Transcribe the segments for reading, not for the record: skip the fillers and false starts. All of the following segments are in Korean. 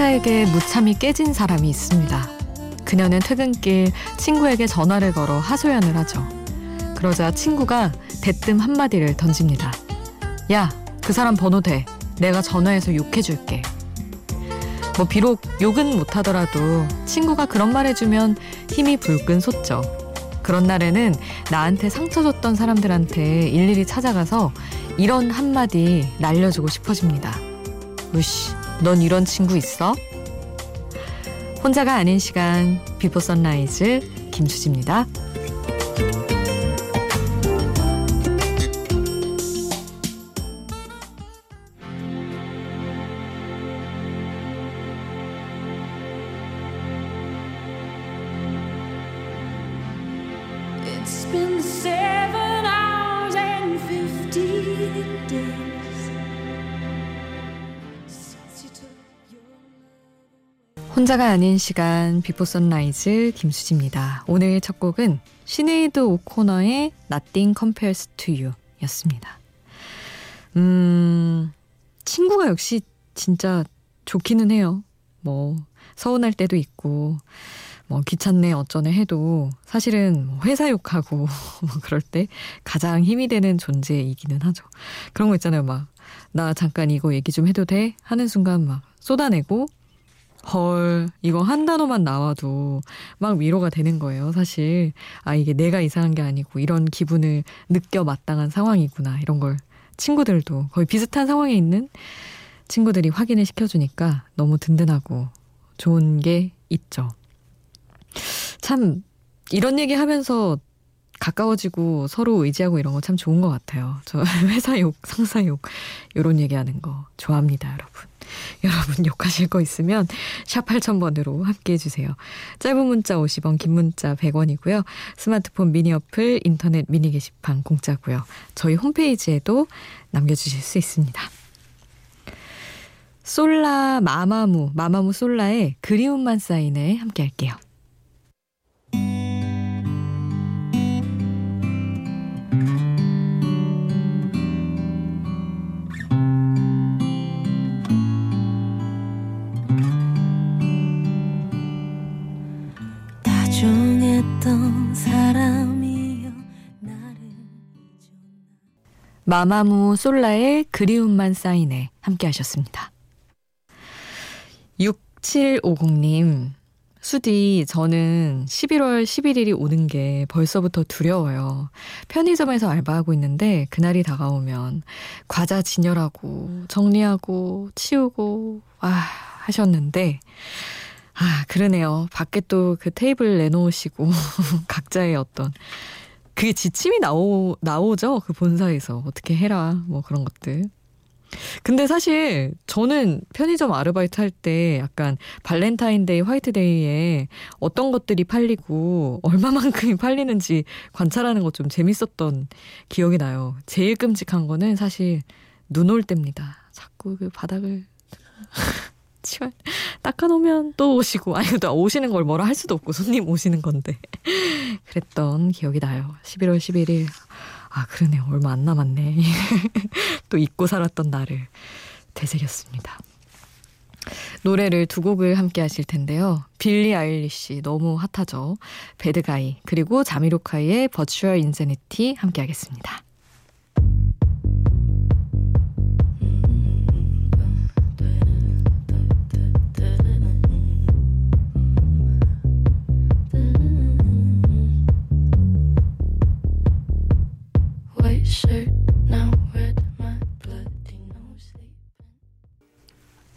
상사에게 무참히 깨진 사람이 있습니다. 그녀는 퇴근길 친구에게 전화를 걸어 하소연을 하죠. 그러자 친구가 대뜸 한마디를 던집니다. 야, 그 사람 번호 대. 내가 전화해서 욕해줄게. 뭐 비록 욕은 못하더라도 친구가 그런 말 해주면 힘이 불끈 솟죠. 그런 날에는 나한테 상처 줬던 사람들한테 일일이 찾아가서 이런 한마디 날려주고 싶어집니다. 으씨, 넌 이런 친구 있어? 혼자가 아닌 시간, 비포 선라이즈 김수지입니다. 7 hours and 15 days. 혼자가 아닌 시간 비포 선라이즈 김수지입니다. 오늘 첫 곡은 시네이드 오코너의 Nothing Compares to You 였습니다. 친구가 역시 진짜 좋기는 해요. 뭐 서운할 때도 있고 뭐 귀찮네 어쩌네 해도 사실은 회사 욕하고 뭐 그럴 때 가장 힘이 되는 존재이기는 하죠. 그런 거 있잖아요. 막 나 잠깐 이거 얘기 좀 해도 돼? 하는 순간 막 쏟아내고 헐 이거 한 단어만 나와도 막 위로가 되는 거예요. 사실 아 이게 내가 이상한 게 아니고 이런 기분을 느껴 마땅한 상황이구나. 이런 걸 친구들도 거의 비슷한 상황에 있는 친구들이 확인을 시켜주니까 너무 든든하고 좋은 게 있죠. 참 이런 얘기 하면서 가까워지고 서로 의지하고 이런 거 참 좋은 것 같아요. 저 회사 욕, 상사 욕 이런 얘기하는 거 좋아합니다. 여러분 욕하실 거 있으면 샵 8000번으로 함께해 주세요. 짧은 문자 50원, 긴 문자 100원이고요. 스마트폰 미니 어플, 인터넷 미니 게시판 공짜고요. 저희 홈페이지에도 남겨주실 수 있습니다. 솔라 마마무 솔라의 그리움만 쌓이네 함께 할게요. 마마무 솔라의 그리움만 쌓이네 함께 하셨습니다. 6750님 수디 저는 11월 11일이 오는 게 벌써부터 두려워요. 편의점에서 알바하고 있는데 그날이 다가오면 과자 진열하고 정리하고 치우고 하셨는데 그러네요. 밖에 또 그 테이블 내놓으시고 각자의 어떤 그게 지침이 나오죠. 그 본사에서 어떻게 해라 뭐 그런 것들. 근데 사실 저는 편의점 아르바이트 할 때 약간 발렌타인데이, 화이트데이에 어떤 것들이 팔리고 얼마만큼이 팔리는지 관찰하는 거 좀 재밌었던 기억이 나요. 제일 끔찍한 거는 사실 눈 올 때입니다. 자꾸 그 바닥을 닦아놓으면 또 오시고 아니 또 오시는 걸 뭐라 할 수도 없고 손님 오시는 건데 그랬던 기억이 나요. 11월 11일 그러네요. 얼마 안 남았네. 또 잊고 살았던 나를 되새겼습니다. 노래를 두 곡을 함께 하실 텐데요. 빌리 아일리시 너무 핫하죠. 배드가이 그리고 자미로카이의 버추얼 인제니티 함께 하겠습니다.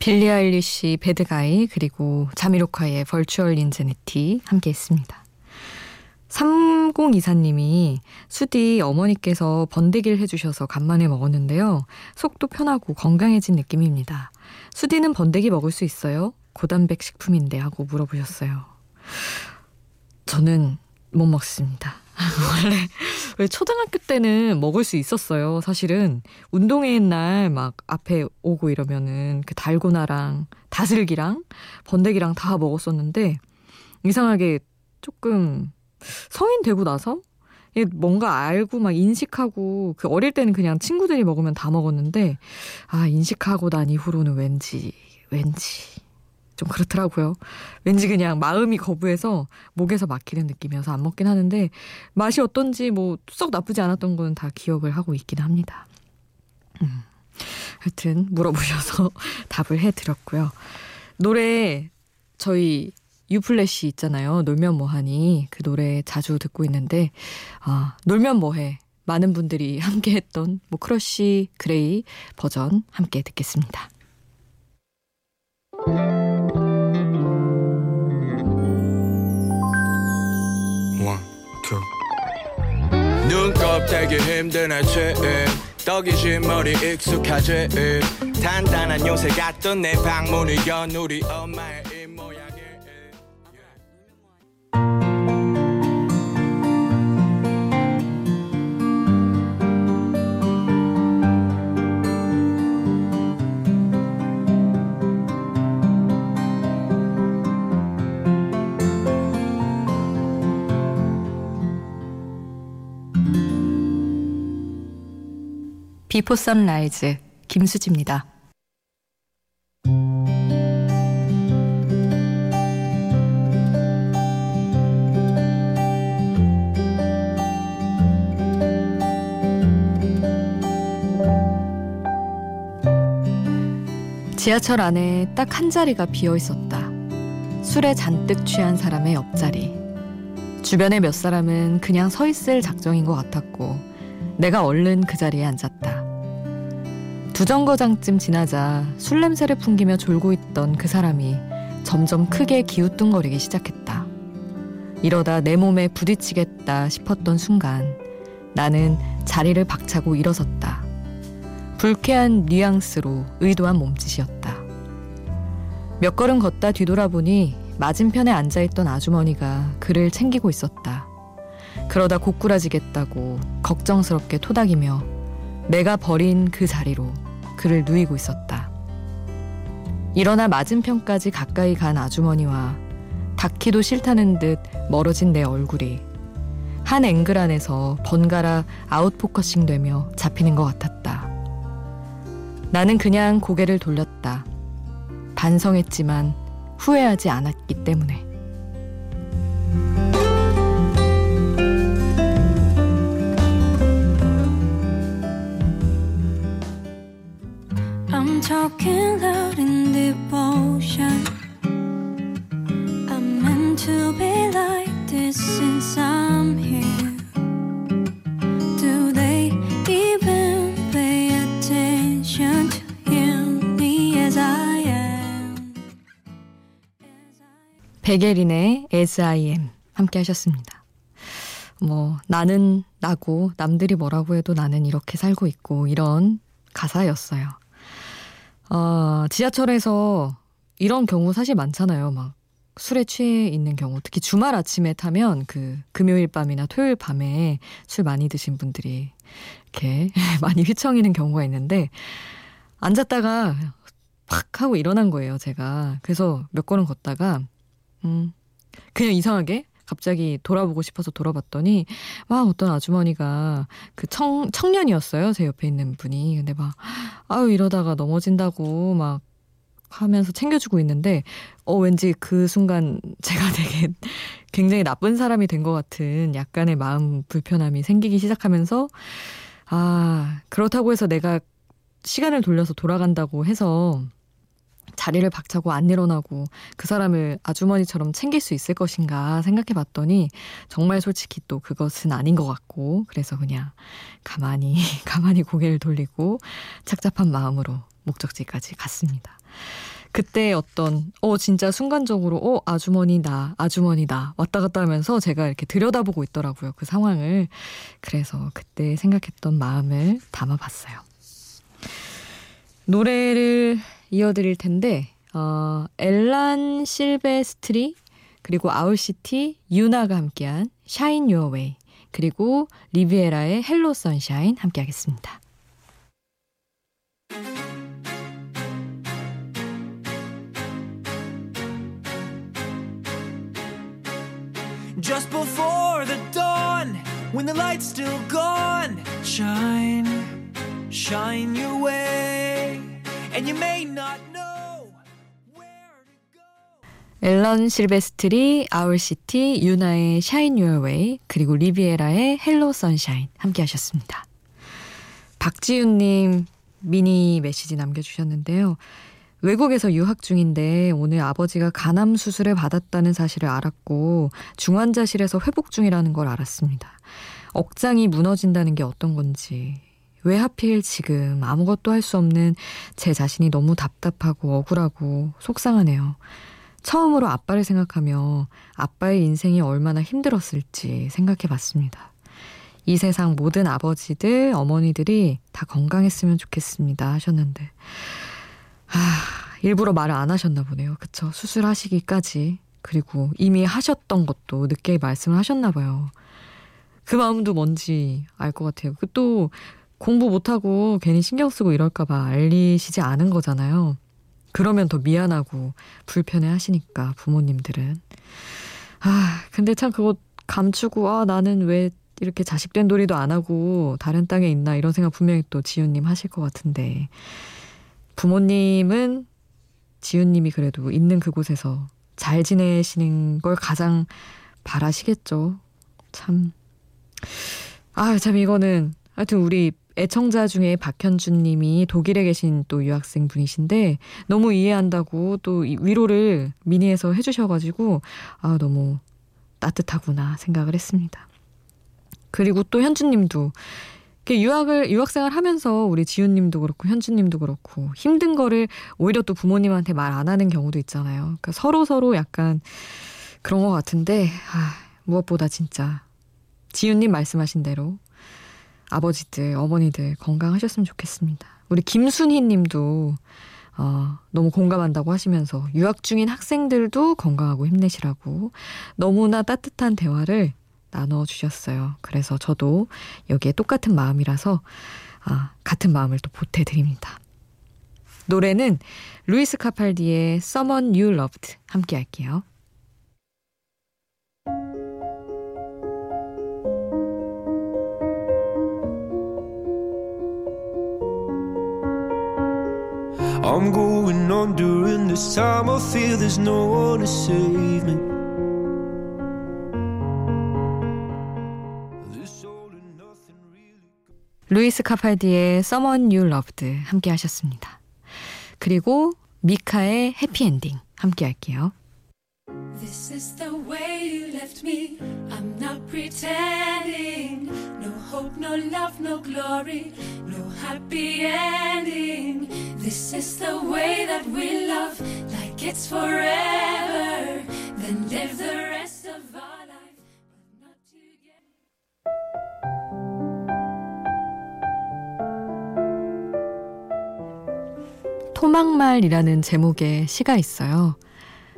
빌리 아일리시 배드가이 그리고 자미로카이의 버추얼 인제니티 함께 했습니다. 3024님이 수디 어머니께서 번데기를 해주셔서 간만에 먹었는데요. 속도 편하고 건강해진 느낌입니다. 수디는 번데기 먹을 수 있어요? 고단백 식품인데 하고 물어보셨어요. 저는 못 먹습니다. 원래 초등학교 때는 먹을 수 있었어요. 사실은 운동회 날 막 앞에 오고 이러면은 그 달고나랑 다슬기랑 번데기랑 다 먹었었는데 이상하게 조금 성인 되고 나서 뭔가 알고 막 인식하고 그 어릴 때는 그냥 친구들이 먹으면 다 먹었는데 인식하고 난 이후로는 왠지 좀 그렇더라고요. 왠지 그냥 마음이 거부해서 목에서 막히는 느낌이어서 안 먹긴 하는데 맛이 어떤지 뭐 썩 나쁘지 않았던 건 다 기억을 하고 있긴 합니다. 하여튼 물어보셔서 답을 해드렸고요. 노래 저희 유플래시 있잖아요. 놀면 뭐하니 그 노래 자주 듣고 있는데 놀면 뭐해 많은 분들이 함께했던 뭐 크러쉬 그레이 버전 함께 듣겠습니다. One, two. 눈 껍데기 힘든 아침 떡이신 머리 익숙하지 단단한 요새 같던 내 방문이여 우리 엄마의 입모양이 비포 선라이즈 김수지입니다. 지하철 안에 딱 한 자리가 비어 있었다. 술에 잔뜩 취한 사람의 옆자리. 주변의 몇 사람은 그냥 서 있을 작정인 것 같았고 내가 얼른 그 자리에 앉았다. 두 정거장쯤 지나자 술 냄새를 풍기며 졸고 있던 그 사람이 점점 크게 기우뚱거리기 시작했다. 이러다 내 몸에 부딪히겠다 싶었던 순간 나는 자리를 박차고 일어섰다. 불쾌한 뉘앙스로 의도한 몸짓이었다. 몇 걸음 걷다 뒤돌아보니 맞은편에 앉아있던 아주머니가 그를 챙기고 있었다. 그러다 고꾸라지겠다고 걱정스럽게 토닥이며 내가 버린 그 자리로 그를 누이고 있었다. 일어나 맞은편까지 가까이 간 아주머니와 닿기도 싫다는 듯 멀어진 내 얼굴이 한 앵글 안에서 번갈아 아웃포커싱 되며 잡히는 것 같았다. 나는 그냥 고개를 돌렸다. 반성했지만 후회하지 않았기 때문에. I'm talking loud in devotion. I'm meant to be like this since I'm here. Do they even pay attention to hear me as I am? 백예린의 As I Am 함께 하셨습니다. 뭐 나는 나고 남들이 뭐라고 해도 나는 이렇게 살고 있고 이런 가사였어요. 지하철에서 이런 경우 사실 많잖아요. 막 술에 취해 있는 경우. 특히 주말 아침에 타면 그 금요일 밤이나 토요일 밤에 술 많이 드신 분들이 이렇게 많이 휘청이는 경우가 있는데 앉았다가 팍 하고 일어난 거예요, 제가. 그래서 몇 걸음 걷다가 그냥 이상하게 갑자기 돌아보고 싶어서 돌아봤더니 막 어떤 아주머니가 그 청년이었어요. 제 옆에 있는 분이. 근데 막 아유 이러다가 넘어진다고 막 하면서 챙겨주고 있는데 왠지 그 순간 제가 되게 굉장히 나쁜 사람이 된 것 같은 약간의 마음 불편함이 생기기 시작하면서 그렇다고 해서 내가 시간을 돌려서 돌아간다고 해서 자리를 박차고 안 일어나고 그 사람을 아주머니처럼 챙길 수 있을 것인가 생각해봤더니 정말 솔직히 또 그것은 아닌 것 같고 그래서 그냥 가만히 고개를 돌리고 착잡한 마음으로 목적지까지 갔습니다. 그때 어떤 진짜 순간적으로 아주머니 나 왔다 갔다 하면서 제가 이렇게 들여다보고 있더라고요. 그 상황을. 그래서 그때 생각했던 마음을 담아봤어요. 노래를 이어드릴 텐데 앨런 실베스트리 그리고 아울시티 유나가 함께한 샤인 유어 웨이 그리고 리비에라의 헬로 선샤인 함께하겠습니다. Just before the dawn when the light's still gone shine shine your way And you may not know where to go. 앨런 실베스트리, 아울시티, 유나의 샤인 유어 웨이, 그리고 리비에라의 헬로 선샤인 함께 하셨습니다. 박지윤님 미니 메시지 남겨주셨는데요. 외국에서 유학 중인데 오늘 아버지가 간암 수술을 받았다는 사실을 알았고 중환자실에서 회복 중이라는 걸 알았습니다. 억장이 무너진다는 게 어떤 건지, 왜 하필 지금 아무것도 할 수 없는 제 자신이 너무 답답하고 억울하고 속상하네요. 처음으로 아빠를 생각하며 아빠의 인생이 얼마나 힘들었을지 생각해봤습니다. 이 세상 모든 아버지들, 어머니들이 다 건강했으면 좋겠습니다 하셨는데, 일부러 말을 안 하셨나 보네요. 그쵸? 수술하시기까지, 그리고 이미 하셨던 것도 늦게 말씀을 하셨나 봐요. 그 마음도 뭔지 알 것 같아요. 또 공부 못하고 괜히 신경 쓰고 이럴까 봐 알리시지 않은 거잖아요. 그러면 더 미안하고 불편해 하시니까 부모님들은. 근데 참 그거 감추고 나는 왜 이렇게 자식된 도리도 안 하고 다른 땅에 있나 이런 생각 분명히 또 지윤님 하실 것 같은데, 부모님은 지윤님이 그래도 있는 그곳에서 잘 지내시는 걸 가장 바라시겠죠. 참 이거는 하여튼 우리 애청자 중에 박현준님이 독일에 계신 또 유학생 분이신데 너무 이해한다고 또 위로를 미니에서 해주셔가지고 너무 따뜻하구나 생각을 했습니다. 그리고 또 현준님도 유학생활 하면서 우리 지윤님도 그렇고 현준님도 그렇고 힘든 거를 오히려 또 부모님한테 말 안 하는 경우도 있잖아요. 그러니까 서로 약간 그런 것 같은데, 무엇보다 진짜 지윤님 말씀하신 대로 아버지들, 어머니들 건강하셨으면 좋겠습니다. 우리 김순희님도 너무 공감한다고 하시면서 유학 중인 학생들도 건강하고 힘내시라고 너무나 따뜻한 대화를 나눠주셨어요. 그래서 저도 여기에 똑같은 마음이라서 같은 마음을 또 보태드립니다. 노래는 루이스 카팔디의 Someone You Loved 함께 할게요. I'm going on during this time. I feel there's no one to save me. 루이스 카팔디의 Someone You Loved 함께 하셨습니다. 그리고 미카의 해피엔딩 함께 할게요. This is the way you left me. I'm not pretending. No hope, no love, no glory. No happy ending. This is the way that we love, like it's forever. Then live the rest of our life, but not together. 토막말이라는 제목의 시가 있어요.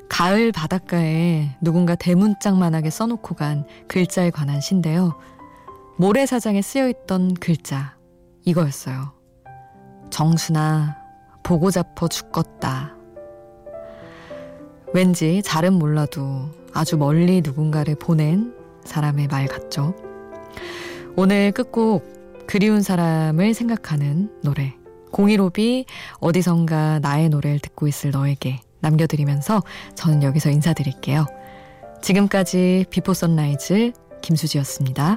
가을 바닷가에 누군가 대문짝만하게 써놓고 간 글자에 관한 시인데요. 모래사장에 쓰여있던 글자, 이거였어요. 정순아, 보고 잡어 죽겄다. 왠지 잘은 몰라도 아주 멀리 누군가를 보낸 사람의 말 같죠. 오늘 끝곡 그리운 사람을 생각하는 노래, 015B 어디선가 나의 노래를 듣고 있을 너에게 남겨드리면서 저는 여기서 인사드릴게요. 지금까지 비포 선라이즈 김수지였습니다.